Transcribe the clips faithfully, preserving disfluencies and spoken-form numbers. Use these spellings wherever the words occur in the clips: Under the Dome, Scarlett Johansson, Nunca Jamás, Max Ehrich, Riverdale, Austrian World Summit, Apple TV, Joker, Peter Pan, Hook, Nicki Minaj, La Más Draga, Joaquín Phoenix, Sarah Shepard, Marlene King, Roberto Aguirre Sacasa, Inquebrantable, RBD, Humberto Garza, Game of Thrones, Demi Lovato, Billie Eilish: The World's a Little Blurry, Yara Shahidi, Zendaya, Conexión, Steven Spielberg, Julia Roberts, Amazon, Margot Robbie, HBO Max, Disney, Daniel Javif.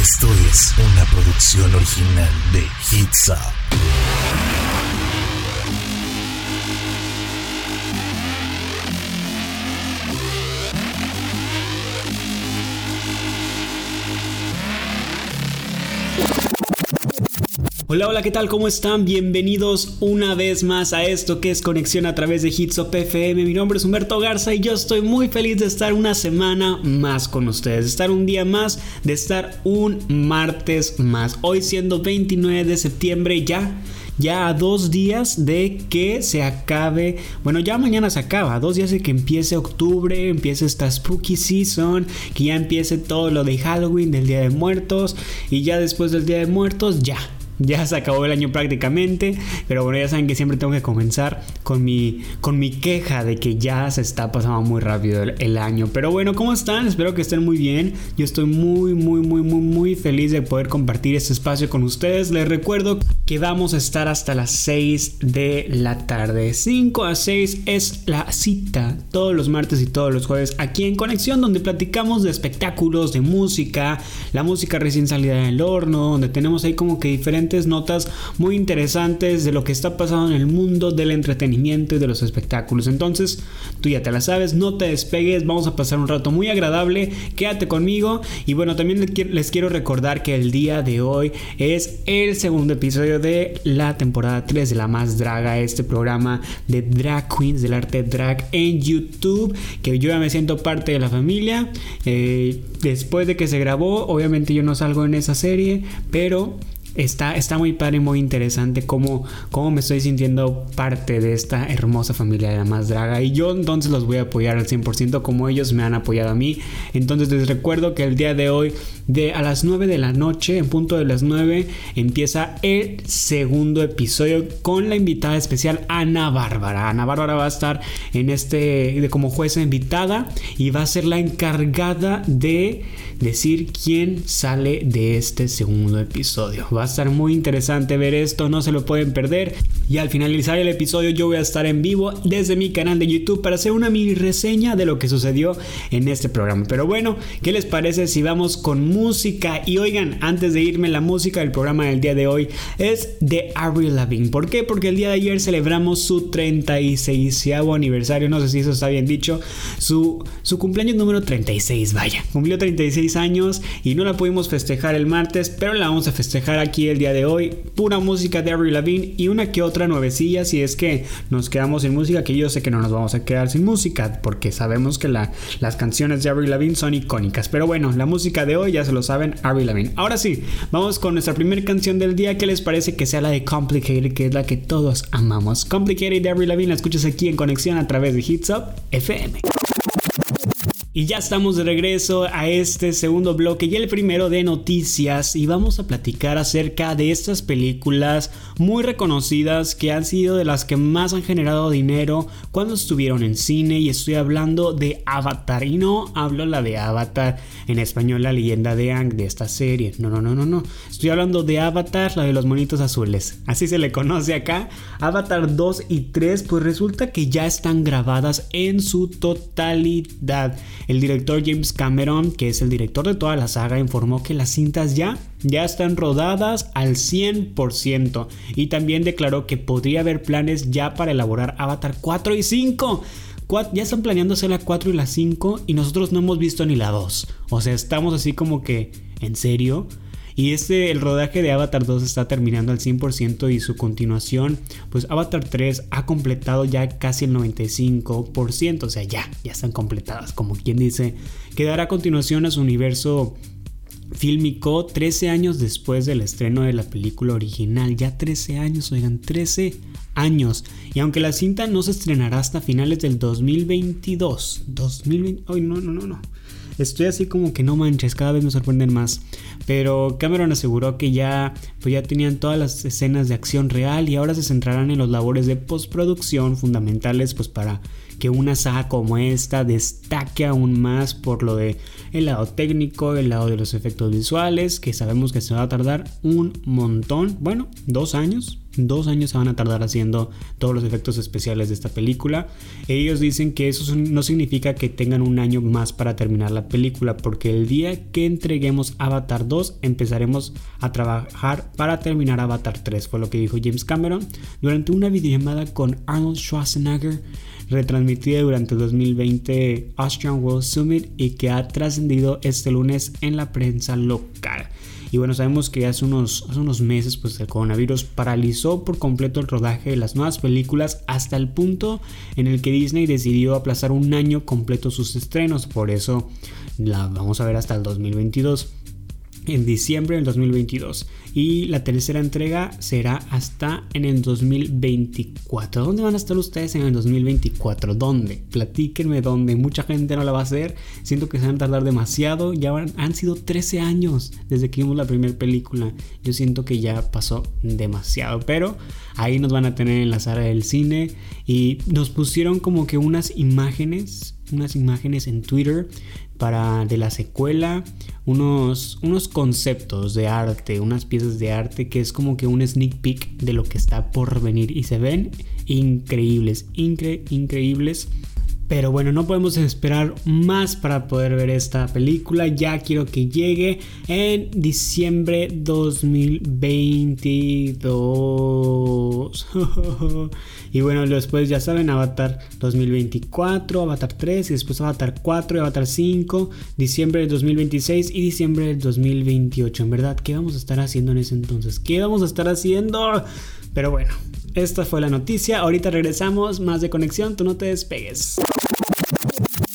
Esto es una producción original de Hitsop. Hola, hola, ¿qué tal? ¿Cómo están? Bienvenidos una vez más a esto que es Conexión a través de Hitsop F M. Mi nombre es Humberto Garza y yo estoy muy feliz de estar una semana más con ustedes, de estar un día más, de estar un martes más. Hoy siendo veintinueve de septiembre, ya, ya a dos días de que se acabe, bueno, ya mañana se acaba, a dos días de que empiece octubre, empiece esta spooky season, que ya empiece todo lo de Halloween, del Día de Muertos, y ya después del Día de Muertos, ya. Ya se acabó el año prácticamente, pero bueno, ya saben que siempre tengo que comenzar con mi, con mi queja de que ya se está pasando muy rápido el, el año. Pero bueno, ¿cómo están? Espero que estén muy bien. Yo estoy muy, muy, muy, muy, muy feliz de poder compartir este espacio con ustedes. Les recuerdo que vamos a estar hasta las seis de la tarde. cinco a seis es la cita todos los martes y todos los jueves aquí en Conexión, donde platicamos de espectáculos, de música, la música recién salida del horno, donde tenemos ahí como que diferentes notas muy interesantes de lo que está pasando en el mundo del entretenimiento y de los espectáculos. Entonces, tú ya te la sabes, no te despegues, vamos a pasar un rato muy agradable, quédate conmigo. Y bueno, también les quiero recordar que el día de hoy es el segundo episodio de la temporada tres de La Más Draga, este programa de drag queens, del arte drag en YouTube, que yo ya me siento parte de la familia. Eh, después de que se grabó, obviamente yo no salgo en esa serie, pero Está, está muy padre, muy interesante cómo, cómo me estoy sintiendo parte de esta hermosa familia de La Más Draga. Y yo entonces los voy a apoyar al cien por ciento como ellos me han apoyado a mí. Entonces les recuerdo que el día de hoy, de a las nueve de la noche, en punto de las nueve, empieza el segundo episodio con la invitada especial Ana Bárbara. Ana Bárbara va a estar en este como jueza invitada y va a ser la encargada de decir quién sale de este segundo episodio. Va a estar muy interesante ver esto, no se lo pueden perder. Y al finalizar el episodio yo voy a estar en vivo desde mi canal de YouTube para hacer una mini reseña de lo que sucedió en este programa. Pero bueno, ¿qué les parece si vamos con música? Y oigan, antes de irme, la música del programa del día de hoy es de Avril Lavigne. ¿Por qué? Porque el día de ayer celebramos su treinta y seisavo aniversario, no sé si eso está bien dicho, su, su cumpleaños número treinta y seis, vaya. Cumplió treinta y seis años y no la pudimos festejar el martes, pero la vamos a festejar aquí. Aquí el día de hoy, pura música de Avril Lavigne y una que otra nuevecilla. Si es que nos quedamos sin música, que yo sé que no nos vamos a quedar sin música, porque sabemos que la, las canciones de Avril Lavigne son icónicas. Pero bueno, la música de hoy ya se lo saben, Avril Lavigne. Ahora sí, vamos con nuestra primera canción del día. ¿Qué les parece que sea la de Complicated, que es la que todos amamos? Complicated de Avril Lavigne, la escuchas aquí en Conexión a través de Hitsop F M. Y ya estamos de regreso a este segundo bloque y el primero de noticias, y vamos a platicar acerca de estas películas muy reconocidas que han sido de las que más han generado dinero cuando estuvieron en cine, y estoy hablando de Avatar, y no hablo la de Avatar en español, la leyenda de Aang, de esta serie, no, no, no, no, no, estoy hablando de Avatar, la de los monitos azules, así se le conoce acá. Avatar dos y tres, pues resulta que ya están grabadas en su totalidad. El director James Cameron, que es el director de toda la saga, informó que las cintas ya, ya están rodadas al cien por ciento, y también declaró que podría haber planes ya para elaborar Avatar cuatro y cinco. Ya están planeando hacer la cuatro y la cinco y nosotros no hemos visto ni la dos. O sea, estamos así como que, ¿en serio? Y este, el rodaje de Avatar dos está terminando al cien por ciento y su continuación, pues Avatar tres ha completado ya casi el noventa y cinco por ciento, o sea, ya, ya están completadas, como quien dice, que dará continuación a su universo fílmico trece años después del estreno de la película original. Ya trece años, oigan, trece años. Y aunque la cinta no se estrenará hasta finales del dos mil veintidós, dos mil veinte, ay, no, no, no, no. Estoy así como que no manches, cada vez me sorprenden más. Pero Cameron aseguró que ya, pues ya tenían todas las escenas de acción real y ahora se centrarán en los labores de postproducción fundamentales, pues para que una saga como esta destaque aún más por lo de el lado técnico, el lado de los efectos visuales, que sabemos que se va a tardar un montón, bueno, dos años Dos años se van a tardar haciendo todos los efectos especiales de esta película. Ellos dicen que eso no significa que tengan un año más para terminar la película, porque el día que entreguemos Avatar dos empezaremos a trabajar para terminar Avatar tres, fue lo que dijo James Cameron durante una videollamada con Arnold Schwarzenegger retransmitida durante el dos mil veinte Austrian World Summit y que ha trascendido este lunes en la prensa local. Y bueno, sabemos que hace unos, hace unos meses pues el coronavirus paralizó por completo el rodaje de las nuevas películas hasta el punto en el que Disney decidió aplazar un año completo sus estrenos. Por eso la vamos a ver hasta el dos mil veintidós, en diciembre del dos mil veintidós. Y la tercera entrega será hasta en el dos mil veinticuatro. ¿Dónde van a estar ustedes en el dos mil veinticuatro? ¿Dónde? Platíquenme dónde. Mucha gente no la va a hacer. Siento que se van a tardar demasiado. Ya van, han sido trece años desde que vimos la primera película. Yo siento que ya pasó demasiado. Pero ahí nos van a tener en la sala del cine. Y nos pusieron como que unas imágenes. Unas imágenes en Twitter para de la secuela, unos, unos conceptos de arte, unas piezas de arte que es como que un sneak peek de lo que está por venir y se ven increíbles, incre, increíbles. Pero bueno, no podemos esperar más para poder ver esta película. Ya quiero que llegue en diciembre dos mil veintidós. Y bueno, después ya saben, Avatar dos mil veinticuatro, Avatar tres, y después Avatar cuatro y Avatar cinco, diciembre del dos mil veintiséis y diciembre del dos mil veintiocho. En verdad, ¿qué vamos a estar haciendo en ese entonces? ¿Qué vamos a estar haciendo? Pero bueno, esta fue la noticia. Ahorita regresamos, más de Conexión, tú no te despegues.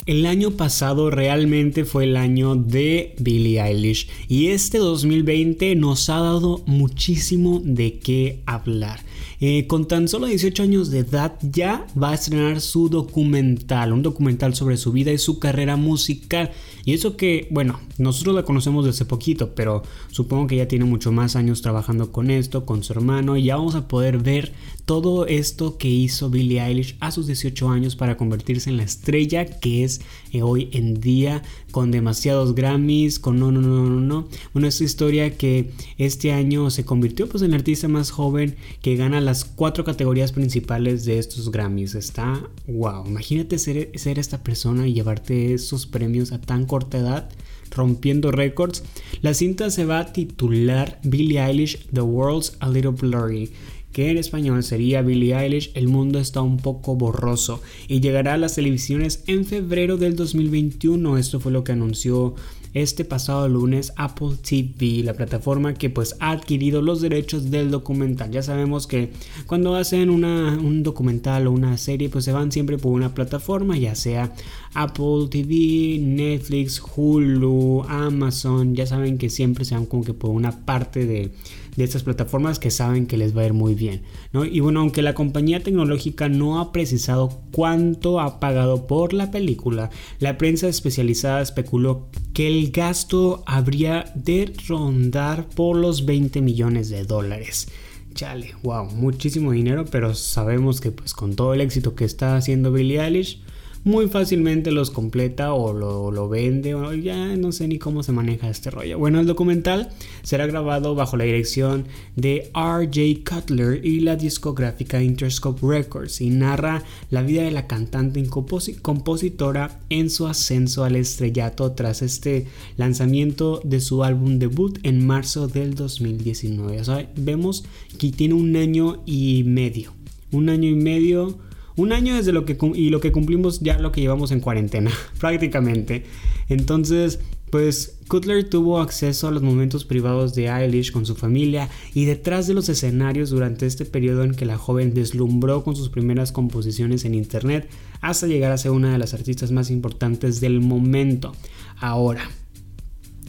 El año pasado realmente fue el año de Billie Eilish y este dos mil veinte nos ha dado muchísimo de qué hablar. Eh, con tan solo dieciocho años de edad ya va a estrenar su documental, un documental sobre su vida y su carrera musical. Y eso que, bueno, nosotros la conocemos desde poquito, pero supongo que ya tiene mucho más años trabajando con esto, con su hermano, y ya vamos a poder ver todo esto que hizo Billie Eilish a sus dieciocho años para convertirse en la estrella que es hoy en día, con demasiados Grammys, con no, no, no, no, no. Bueno, esta historia que este año se convirtió pues en la artista más joven que gana las cuatro categorías principales de estos Grammys. Está wow, imagínate ser, ser esta persona y llevarte esos premios a tan corta edad, rompiendo récords. La cinta se va a titular Billie Eilish: The World's a Little Blurry, que en español sería Billie Eilish, el mundo está un poco borroso, y llegará a las televisiones en febrero del dos mil veintiuno. Esto fue lo que anunció este pasado lunes Apple T V, la plataforma que pues ha adquirido los derechos del documental. Ya sabemos que cuando hacen una, un documental o una serie, pues se van siempre por una plataforma, ya sea Apple T V, Netflix, Hulu, Amazon. Ya saben que siempre se van como que por una parte de... de estas plataformas que saben que les va a ir muy bien, ¿no? Y bueno, aunque la compañía tecnológica no ha precisado cuánto ha pagado por la película, la prensa especializada especuló que el gasto habría de rondar por los veinte millones de dólares. Chale, wow, muchísimo dinero, pero sabemos que pues con todo el éxito que está haciendo Billie Eilish, muy fácilmente los completa o lo, lo vende, o ya no sé ni cómo se maneja este rollo. Bueno, el documental será grabado bajo la dirección de R J. Cutler y la discográfica Interscope Records, y narra la vida de la cantante y compos- compositora en su ascenso al estrellato tras este lanzamiento de su álbum debut en marzo del dos mil diecinueve. O sea, vemos que tiene un año y medio, un año y medio... Un año desde lo que, y lo que cumplimos ya lo que llevamos en cuarentena, prácticamente. Entonces, pues Cutler tuvo acceso a los momentos privados de Eilish con su familia y detrás de los escenarios durante este periodo en que la joven deslumbró con sus primeras composiciones en internet hasta llegar a ser una de las artistas más importantes del momento. Ahora,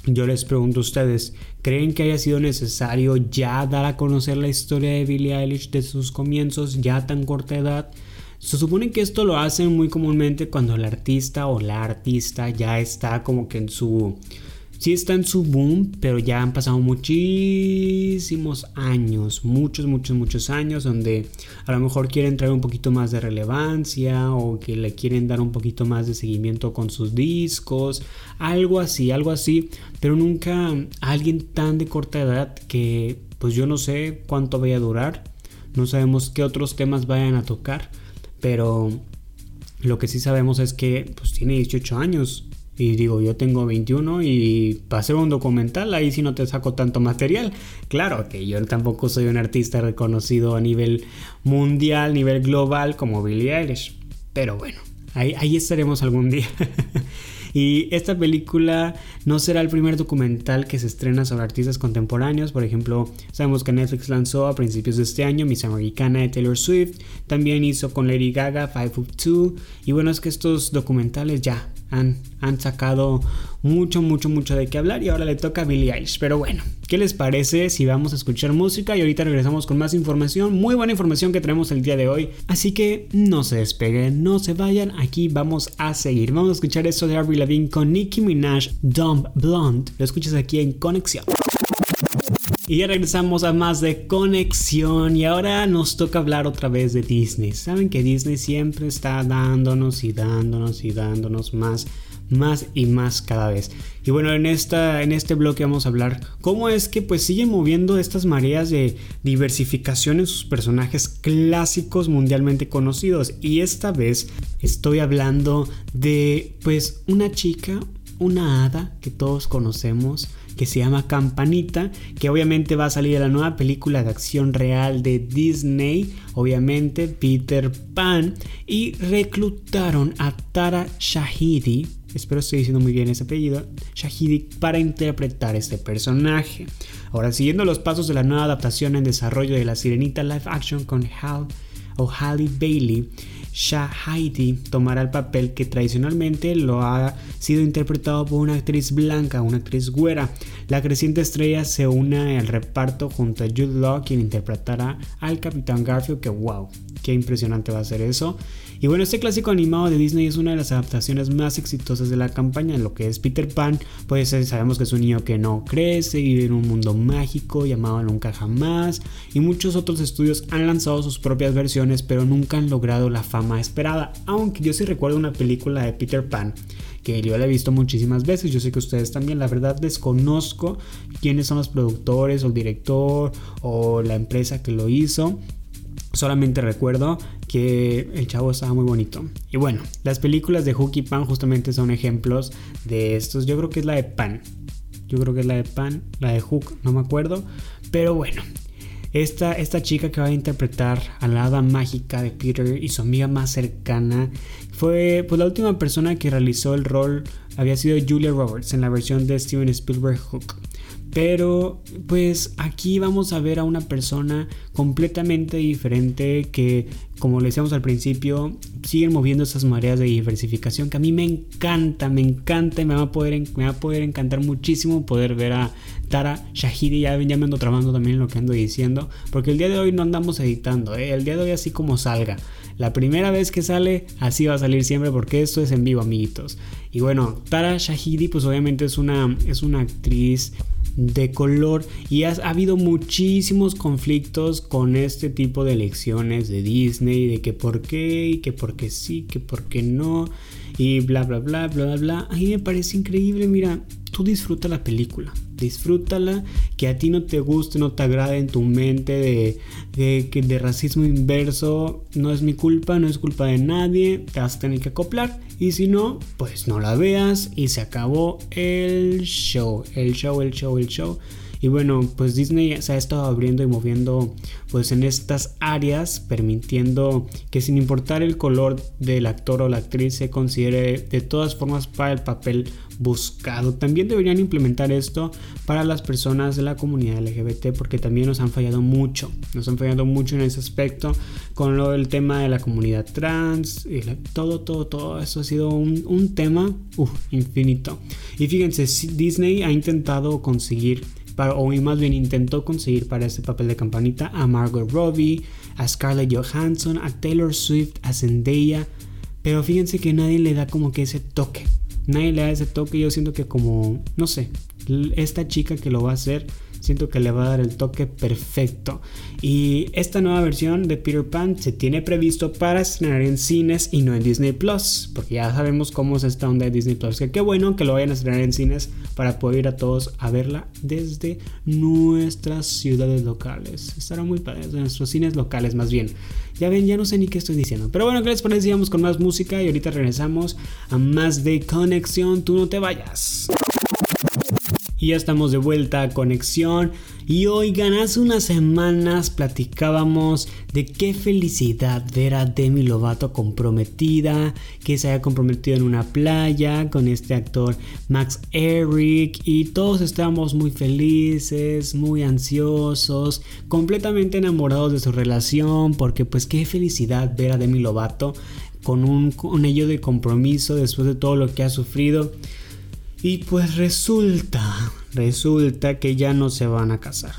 yo les pregunto a ustedes, ¿creen que haya sido necesario ya dar a conocer la historia de Billie Eilish de sus comienzos ya a tan corta edad? Se supone que esto lo hacen muy comúnmente cuando el artista o la artista ya está como que en su... sí está en su boom, pero ya han pasado muchísimos años, muchos, muchos, muchos años, donde a lo mejor quieren traer un poquito más de relevancia o que le quieren dar un poquito más de seguimiento con sus discos, algo así, algo así, pero nunca alguien tan de corta edad que pues yo no sé cuánto vaya a durar. No sabemos qué otros temas vayan a tocar, pero lo que sí sabemos es que pues tiene dieciocho años. Y digo, yo tengo veintiuno y para hacer un documental ahí sí no te saco tanto material. Claro que yo tampoco soy un artista reconocido a nivel mundial, nivel global como Billie Eilish. Pero bueno, ahí, ahí estaremos algún día. Y esta película no será el primer documental que se estrena sobre artistas contemporáneos. Por ejemplo, sabemos que Netflix lanzó a principios de este año Miss Americana de Taylor Swift. También hizo con Lady Gaga Five Foot Two. Y bueno, es que estos documentales ya han, han sacado mucho, mucho, mucho de qué hablar. Y ahora le toca a Billie Eilish. Pero bueno, ¿qué les parece si vamos a escuchar música? Y ahorita regresamos con más información. Muy buena información que tenemos el día de hoy. Así que no se despeguen, no se vayan. Aquí vamos a seguir. Vamos a escuchar esto de Avril Lavigne con Nicki Minaj, Dumb Blonde. Lo escuchas aquí en Conexión. Y ya regresamos a más de Conexión. Y ahora nos toca hablar otra vez de Disney. Saben que Disney siempre está dándonos y dándonos y dándonos más, más y más cada vez. Y bueno, en, esta, en este bloque vamos a hablar cómo es que pues sigue moviendo estas mareas de diversificación en sus personajes clásicos mundialmente conocidos. Y esta vez estoy hablando de pues una chica, una hada que todos conocemos, que se llama Campanita, que obviamente va a salir a la nueva película de acción real de Disney, obviamente Peter Pan, y reclutaron a Yara Shahidi, espero estoy diciendo muy bien ese apellido, Shahidi, para interpretar este personaje. Ahora, siguiendo los pasos de la nueva adaptación en desarrollo de La Sirenita live action con Hal o Halle Bailey, Shahidi tomará el papel que tradicionalmente lo ha sido interpretado por una actriz blanca, una actriz güera. La creciente estrella se une al reparto junto a Jude Law, quien interpretará al Capitán Garfio, que wow, qué impresionante va a ser eso. Y bueno, este clásico animado de Disney es una de las adaptaciones más exitosas de la campaña. En lo que es Peter Pan, pues sabemos que es un niño que no crece, vive en un mundo mágico llamado Nunca Jamás, y muchos otros estudios han lanzado sus propias versiones, pero nunca han logrado la fama esperada, aunque yo sí recuerdo una película de Peter Pan que yo la he visto muchísimas veces. Yo sé que ustedes también. La verdad desconozco quiénes son los productores o el director o la empresa que lo hizo, solamente recuerdo que el chavo estaba muy bonito. Y bueno, las películas de Hook y Pan justamente son ejemplos de estos. Yo creo que es la de Pan, yo creo que es la de Pan, la de Hook, no me acuerdo, pero bueno. Esta, esta chica que va a interpretar a la hada mágica de Peter y su amiga más cercana fue, pues, la última persona que realizó el rol había sido Julia Roberts en la versión de Steven Spielberg Hook. Pero pues aquí vamos a ver a una persona completamente diferente que, como le decíamos al principio, siguen moviendo esas mareas de diversificación que a mí me encanta, me encanta y me va a poder, me va a poder encantar muchísimo poder ver a Yara Shahidi. Ya, ya me ando trabando también lo que ando diciendo, porque el día de hoy no andamos editando, ¿eh? El día de hoy así como salga. La primera vez que sale, así va a salir siempre, porque esto es en vivo, amiguitos. Y bueno, Yara Shahidi pues obviamente es una, es una actriz de color y has, ha habido muchísimos conflictos con este tipo de elecciones de Disney, de que por qué y que por qué sí, que por qué no y bla bla bla bla bla bla. A mí me parece increíble. Mira, tú disfruta la película, disfrútala, que a ti no te guste, no te agrade en tu mente de, de, de racismo inverso, no es mi culpa, no es culpa de nadie, te vas a tener que acoplar, y si no, pues no la veas y se acabó el show, el show, el show, el show. Y bueno, pues Disney se ha estado abriendo y moviendo pues en estas áreas, permitiendo que sin importar el color del actor o la actriz se considere de todas formas para el papel buscado. También deberían implementar esto para las personas de la comunidad L G B T, porque también nos han fallado mucho, nos han fallado mucho en ese aspecto con lo del tema de la comunidad trans y la, todo, todo, todo eso ha sido un, un tema uh, infinito. Y fíjense, Disney ha intentado conseguir para, o más bien intentó conseguir para este papel de Campanita a Margot Robbie, a Scarlett Johansson, a Taylor Swift, a Zendaya, pero fíjense que nadie le da como que ese toque. Nadie le da ese toque. Yo siento que como, no sé, esta chica que lo va a hacer Siento que le va a dar el toque perfecto. Y esta nueva versión de Peter Pan se tiene previsto para estrenar en cines y no en Disney Plus, porque ya sabemos cómo es esta onda de Disney Plus, que qué bueno que lo vayan a estrenar en cines para poder ir a todos a verla desde nuestras ciudades locales. Estará muy padre, desde nuestros cines locales más bien. Ya ven, ya no sé ni qué estoy diciendo, pero bueno, ¿qué les parece? Sigamos con más música y ahorita regresamos a más de Conexión. Tú no te vayas. Y ya estamos de vuelta a Conexión. Y oigan, hace unas semanas platicábamos de qué felicidad ver a Demi Lovato comprometida, que se haya comprometido en una playa con este actor Max Ehrich, y todos estábamos muy felices, muy ansiosos, completamente enamorados de su relación, porque pues qué felicidad ver a Demi Lovato con un, un anillo de compromiso después de todo lo que ha sufrido. Y pues resulta, resulta que ya no se van a casar.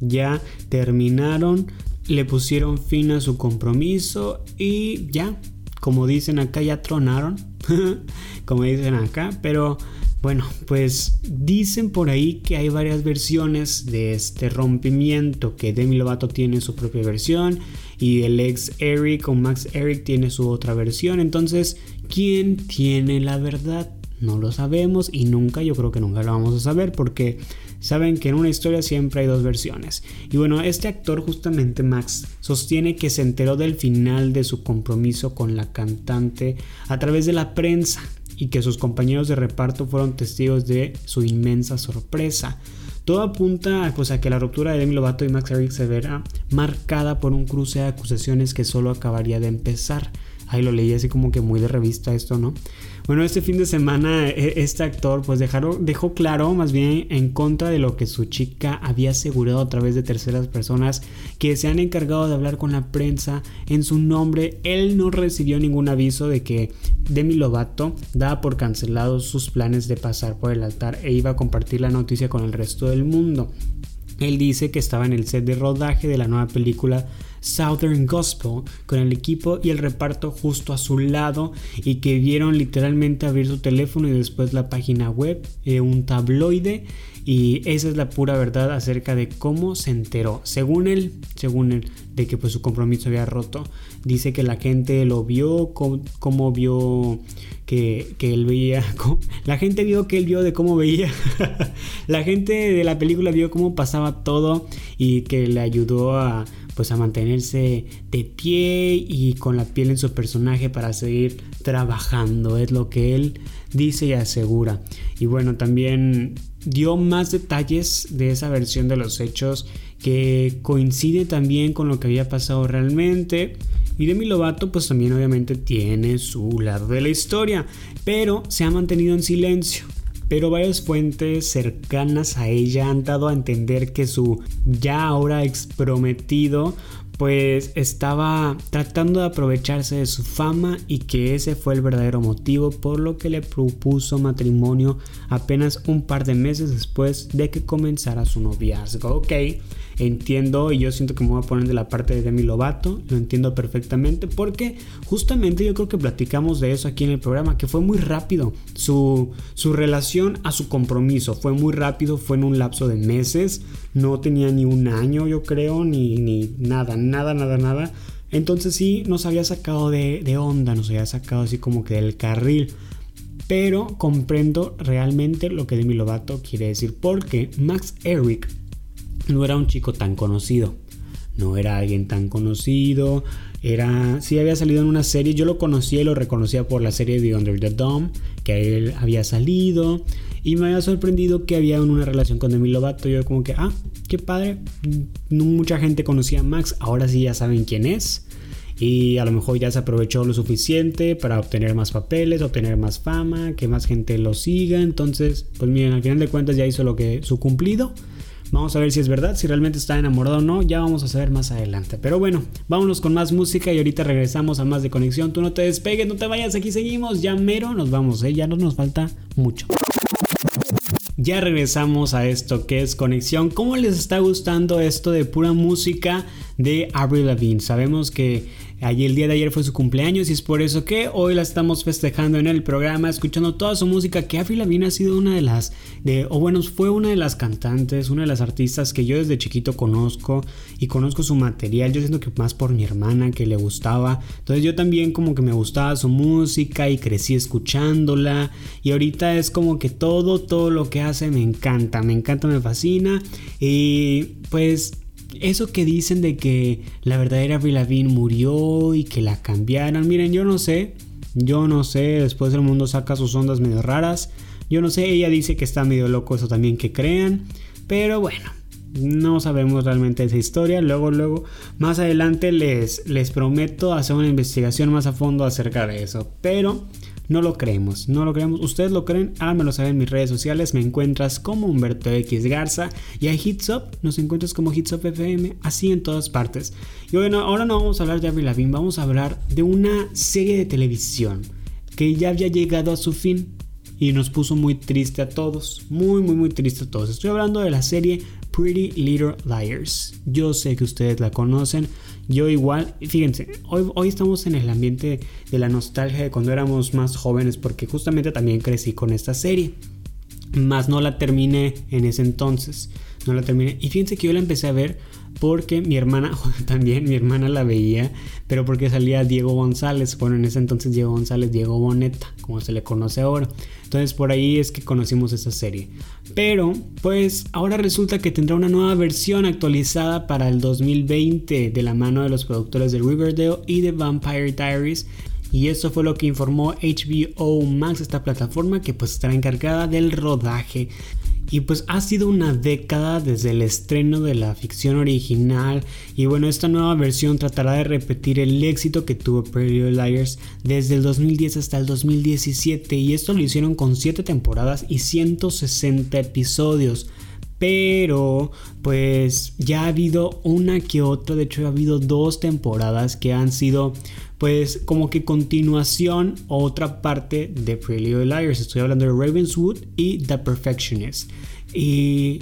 Ya terminaron, le pusieron fin a su compromiso y ya, como dicen acá, ya tronaron, como dicen acá. Pero bueno, pues dicen por ahí que hay varias versiones de este rompimiento, que Demi Lovato tiene su propia versión y el ex Eric o Max Ehrich tiene su otra versión. Entonces, ¿quién tiene la verdad? No lo sabemos y nunca, yo creo que nunca lo vamos a saber, porque saben que en una historia siempre hay dos versiones. Y bueno, este actor, justamente Max, sostiene que se enteró del final de su compromiso con la cantante a través de la prensa y que sus compañeros de reparto fueron testigos de su inmensa sorpresa. Todo apunta pues, a que la ruptura de Demi Lovato y Max Ehrich se verá marcada por un cruce de acusaciones que solo acabaría de empezar. Ahí lo leí así como que muy de revista esto, ¿no? Bueno, este fin de semana este actor pues dejaron, dejó claro más bien en contra de lo que su chica había asegurado a través de terceras personas que se han encargado de hablar con la prensa en su nombre. Él no recibió ningún aviso de que Demi Lovato daba por cancelados sus planes de pasar por el altar e iba a compartir la noticia con el resto del mundo. Él dice que estaba en el set de rodaje de la nueva película Southern Gospel con el equipo y el reparto justo a su lado y que vieron literalmente abrir su teléfono y después la página web de un tabloide, y esa es la pura verdad acerca de cómo se enteró, según él, según él, de que pues su compromiso había roto. Dice que la gente lo vio, cómo, cómo vio que, que él veía, cómo, la gente vio que él vio de cómo veía, la gente de la película vio cómo pasaba todo y que le ayudó a pues a mantenerse de pie y con la piel en su personaje para seguir trabajando, es lo que él dice y asegura. Y bueno, también dio más detalles de esa versión de los hechos que coincide también con lo que había pasado realmente. Y Demi Lovato pues también obviamente tiene su lado de la historia, pero se ha mantenido en silencio. Pero varias fuentes cercanas a ella han dado a entender que su ya ahora exprometido pues estaba tratando de aprovecharse de su fama y que ese fue el verdadero motivo por lo que le propuso matrimonio apenas un par de meses después de que comenzara su noviazgo. Ok, entiendo, y yo siento que me voy a poner de la parte de Demi Lovato, lo entiendo perfectamente, porque justamente yo creo que platicamos de eso aquí en el programa, que fue muy rápido su, su relación a su compromiso, fue muy rápido, fue en un lapso de meses, no tenía ni un año yo creo, ni, ni nada, nada, nada, nada. Entonces sí, nos había sacado de, de onda, nos había sacado así como que del carril. Pero comprendo realmente lo que Demi Lovato quiere decir, porque Max Ehrich no era un chico tan conocido, no era alguien tan conocido, era, sí había salido en una serie, yo lo conocía y lo reconocía por la serie de Under the Dome, que él había salido, y me había sorprendido que había una relación con Demi Lovato. Yo como que, ah, qué padre, no mucha gente conocía a Max, ahora sí ya saben quién es, y a lo mejor ya se aprovechó lo suficiente para obtener más papeles, obtener más fama, que más gente lo siga. Entonces, pues miren, al final de cuentas ya hizo lo que su cumplido. Vamos a ver si es verdad, si realmente está enamorado o no, ya vamos a saber más adelante. Pero bueno, vámonos con más música y ahorita regresamos a más de Conexión. Tú no te despegues, no te vayas, aquí seguimos, ya mero nos vamos, ¿eh? Ya no nos falta mucho. Ya regresamos a esto que es Conexión. ¿Cómo les está gustando esto de pura música? de Avril Lavigne. Sabemos que ayer, el día de ayer fue su cumpleaños, y es por eso que hoy la estamos festejando en el programa, escuchando toda su música, que Avril Lavigne ha sido una de las, de, o bueno, fue una de las cantantes, una de las artistas que yo desde chiquito conozco, y conozco su material. Yo siento que más por mi hermana que le gustaba, entonces yo también como que me gustaba su música y crecí escuchándola, y ahorita es como que todo, todo lo que hace me encanta, me encanta, me fascina. Y pues eso que dicen de que la verdadera Avril Lavigne murió y que la cambiaron, miren, yo no sé, yo no sé, después el mundo saca sus ondas medio raras, yo no sé, ella dice que está medio loco, eso también que crean, pero bueno, no sabemos realmente esa historia. Luego, luego, más adelante les, les prometo hacer una investigación más a fondo acerca de eso, pero no lo creemos, no lo creemos. ¿Ustedes lo creen? Háganmelo saber en mis redes sociales. Me encuentras como Humberto X Garza, y a Hitsop nos encuentras como Hitsop F M, así en todas partes. Y bueno, ahora no vamos a hablar de Avril Lavigne, vamos a hablar de una serie de televisión que ya había llegado a su fin y nos puso muy triste a todos, muy muy muy triste a todos. Estoy hablando de la serie Pretty Little Liars. Yo sé que ustedes la conocen, yo igual. Fíjense, hoy, hoy estamos en el ambiente de la nostalgia de cuando éramos más jóvenes, porque justamente también crecí con esta serie, más no la terminé en ese entonces, no la terminé. Y fíjense que yo la empecé a ver porque mi hermana, también mi hermana la veía, pero porque salía Diego González, bueno, en ese entonces Diego González, Diego Boneta, como se le conoce ahora. Entonces por ahí es que conocimos esta serie. Pero pues ahora resulta que tendrá una nueva versión actualizada para el dos mil veinte, de la mano de los productores de Riverdale y de Vampire Diaries. Y eso fue lo que informó H B O Max, esta plataforma que pues estará encargada del rodaje. Y pues ha sido una década desde el estreno de la ficción original, y bueno, esta nueva versión tratará de repetir el éxito que tuvo Pretty Little Liars desde el dos mil diez hasta el dos mil diecisiete, y esto lo hicieron con siete temporadas y ciento sesenta episodios. Pero pues ya ha habido una que otra, de hecho ha habido dos temporadas que han sido pues como que continuación o otra parte de Pretty Little Liars. Estoy hablando de Ravenswood y The Perfectionist. Y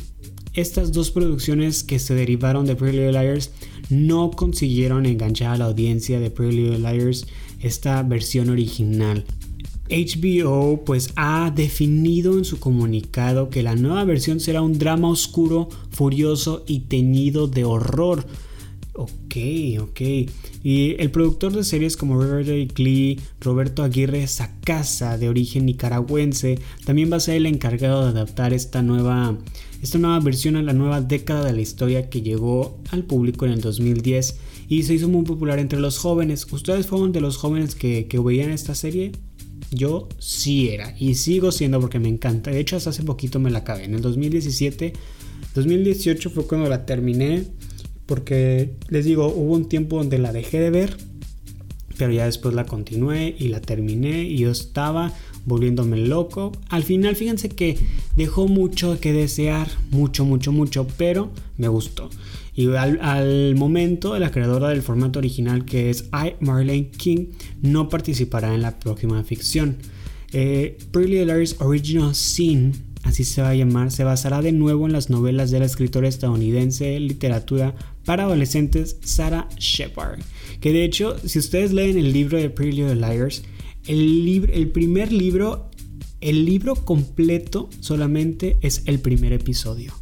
estas dos producciones que se derivaron de Pretty Little Liars no consiguieron enganchar a la audiencia de Pretty Little Liars, esta versión original. H B O pues ha definido en su comunicado que la nueva versión será un drama oscuro, furioso y teñido de horror. Ok, ok. Y el productor de series como Riverdale, Glee, Roberto Aguirre Sacasa, de origen nicaragüense, también va a ser el encargado de adaptar esta nueva, esta nueva versión a la nueva década de la historia que llegó al público en el dos mil diez y se hizo muy popular entre los jóvenes. ¿Ustedes fueron de los jóvenes que, que veían esta serie? Yo sí era y sigo siendo porque me encanta. De hecho, hasta hace poquito me la acabé. En el dos mil diecisiete, dos mil dieciocho fue cuando la terminé, porque les digo, hubo un tiempo donde la dejé de ver, pero ya después la continué y la terminé, y yo estaba volviéndome loco. Al final, fíjense que dejó mucho que desear, mucho, mucho, mucho, pero me gustó. Y al, al momento, la creadora del formato original, que es I, Marlene King, no participará en la próxima ficción. Eh, Pretty Little Liars Original Sin, así se va a llamar, se basará de nuevo en las novelas de la escritora estadounidense de literatura para adolescentes Sarah Shepard, que de hecho, si ustedes leen el libro de Pretty Little Liars, el, libro, el primer libro, el libro completo solamente es el primer episodio.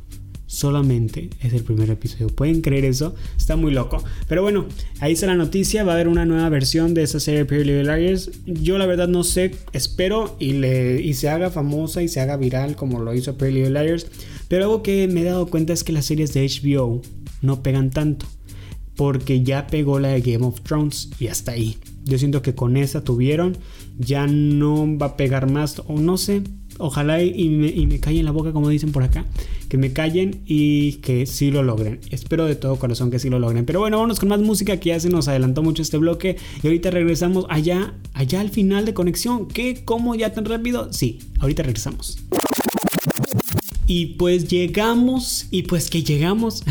Solamente es el primer episodio. ¿Pueden creer eso? Está muy loco. Pero bueno, ahí está la noticia. Va a haber una nueva versión de esta serie Pretty Little Liars. Yo la verdad no sé. Espero y, le, y se haga famosa y se haga viral como lo hizo Pretty Little Liars. Pero algo que me he dado cuenta es que las series de H B O no pegan tanto, porque ya pegó la de Game of Thrones y hasta ahí. Yo siento que con esa tuvieron. Ya no va a pegar más, o no sé. Ojalá y me, y me callen la boca, como dicen por acá, que me callen y que sí lo logren. Espero de todo corazón que sí lo logren. Pero bueno, vámonos con más música, que ya se nos adelantó mucho este bloque, y ahorita regresamos allá, allá al final de Conexión. ¿Qué? ¿Cómo? ¿Ya tan rápido? Sí, ahorita regresamos. Y pues llegamos, y pues que llegamos,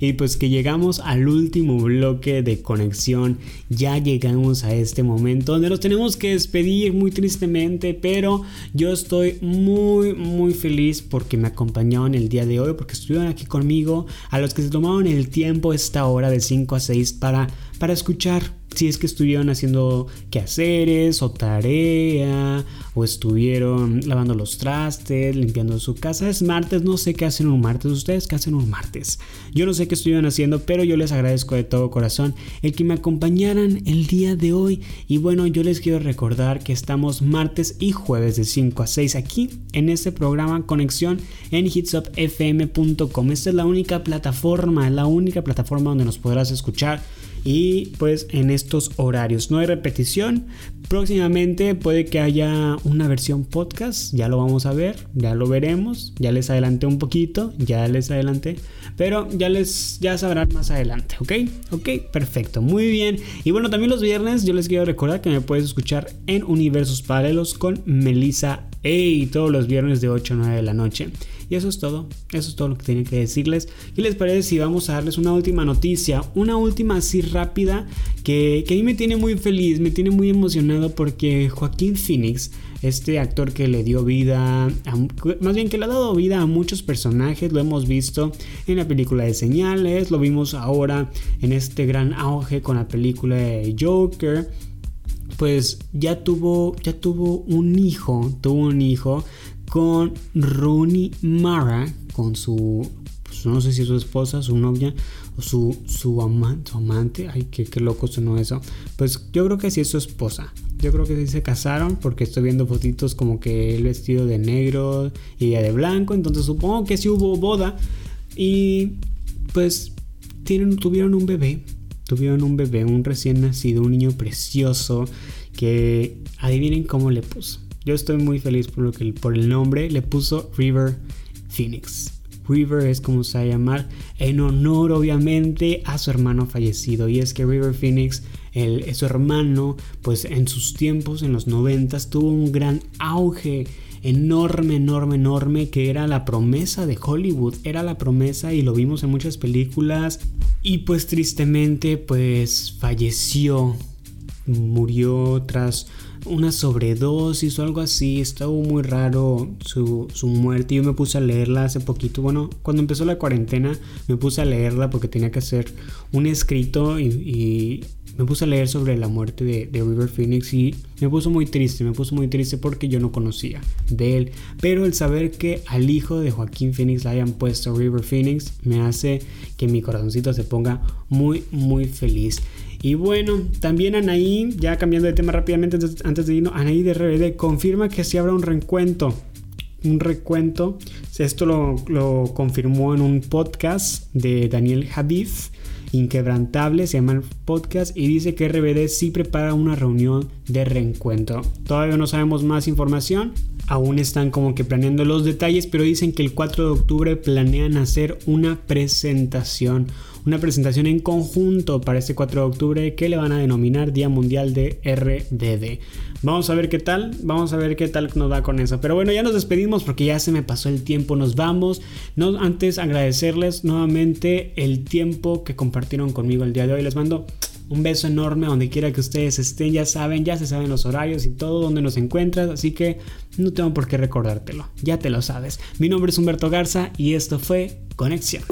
y pues que llegamos al último bloque de conexión. Ya llegamos a este momento donde nos tenemos que despedir muy tristemente, pero yo estoy muy, muy feliz porque me acompañaron el día de hoy, porque estuvieron aquí conmigo, a los que se tomaron el tiempo esta hora de cinco a seis para, para escuchar. Si es que estuvieron haciendo quehaceres o tarea, o estuvieron lavando los trastes, limpiando su casa. Es martes, no sé qué hacen un martes. Ustedes qué hacen un martes. Yo no sé qué estuvieron haciendo, pero yo les agradezco de todo corazón el que me acompañaran el día de hoy. Y bueno, yo les quiero recordar que estamos martes y jueves de cinco a seis aquí en este programa Conexión en hitsop f m punto com. Esta es la única plataforma, la única plataforma donde nos podrás escuchar. Y pues en estos horarios no hay repetición. Próximamente puede que haya una versión podcast, ya lo vamos a ver, ya lo veremos, ya les adelanté un poquito, ya les adelanté, pero ya les ya sabrán más adelante, ¿ok? Ok, perfecto, muy bien. Y bueno, también los viernes yo les quiero recordar que me puedes escuchar en Universos Paralelos con Melissa Ey, todos los viernes de ocho a nueve de la noche. Y eso es todo, eso es todo lo que tenía que decirles. ¿Qué les parece si vamos a darles una última noticia? Una última así rápida que, que a mí me tiene muy feliz, me tiene muy emocionado, porque Joaquín Phoenix, este actor que le dio vida, a, más bien que le ha dado vida a muchos personajes, lo hemos visto en la película de Señales, lo vimos ahora en este gran auge con la película de Joker, pues ya tuvo, ya tuvo un hijo, tuvo un hijo con Rooney Mara, con su, pues no sé si su esposa, su novia, su, su, amante, su amante, ay, qué, qué loco sonó eso, pues yo creo que sí es su esposa. Yo creo que sí se casaron porque estoy viendo fotitos como que él vestido de negro y ella de blanco. Entonces supongo que sí hubo boda. Y pues tienen, tuvieron un bebé. Tuvieron un bebé, un recién nacido, un niño precioso. Que adivinen cómo le puso. Yo estoy muy feliz por, lo que, por el nombre. Le puso River Phoenix. River es como se va a llamar en honor obviamente a su hermano fallecido. Y es que River Phoenix... El, su hermano, pues en sus tiempos, en los noventas, tuvo un gran auge enorme, enorme, enorme, que era la promesa de Hollywood, era la promesa y lo vimos en muchas películas y pues tristemente pues falleció, murió tras una sobredosis o algo así. Estuvo muy raro su, su muerte. Yo me puse a leerla hace poquito. Bueno, cuando empezó la cuarentena me puse a leerla porque tenía que hacer un escrito y... y me puse a leer sobre la muerte de, de River Phoenix y me puso muy triste, me puso muy triste porque yo no conocía de él. Pero el saber que al hijo de Joaquín Phoenix le hayan puesto River Phoenix me hace que mi corazoncito se ponga muy, muy feliz. Y bueno, también Anaí, ya cambiando de tema rápidamente antes de irnos, Anaí de R B D confirma que sí habrá un reencuentro. Un recuento, esto lo, lo confirmó en un podcast de Daniel Javif, Inquebrantable, se llama el podcast, y dice que R B D sí prepara una reunión de reencuentro. Todavía no sabemos más información, aún están como que planeando los detalles, pero dicen que el cuatro de octubre planean hacer una presentación, una presentación en conjunto para este cuatro de octubre que le van a denominar Día Mundial de R B D. Vamos a ver qué tal, vamos a ver qué tal nos va con eso. Pero bueno, ya nos despedimos porque ya se me pasó el tiempo, nos vamos. No, antes agradecerles nuevamente el tiempo que compartieron conmigo el día de hoy. Les mando un beso enorme donde quiera que ustedes estén, ya saben, ya se saben los horarios y todo donde nos encuentras, así que no tengo por qué recordártelo, ya te lo sabes. Mi nombre es Humberto Garza y esto fue Conexión.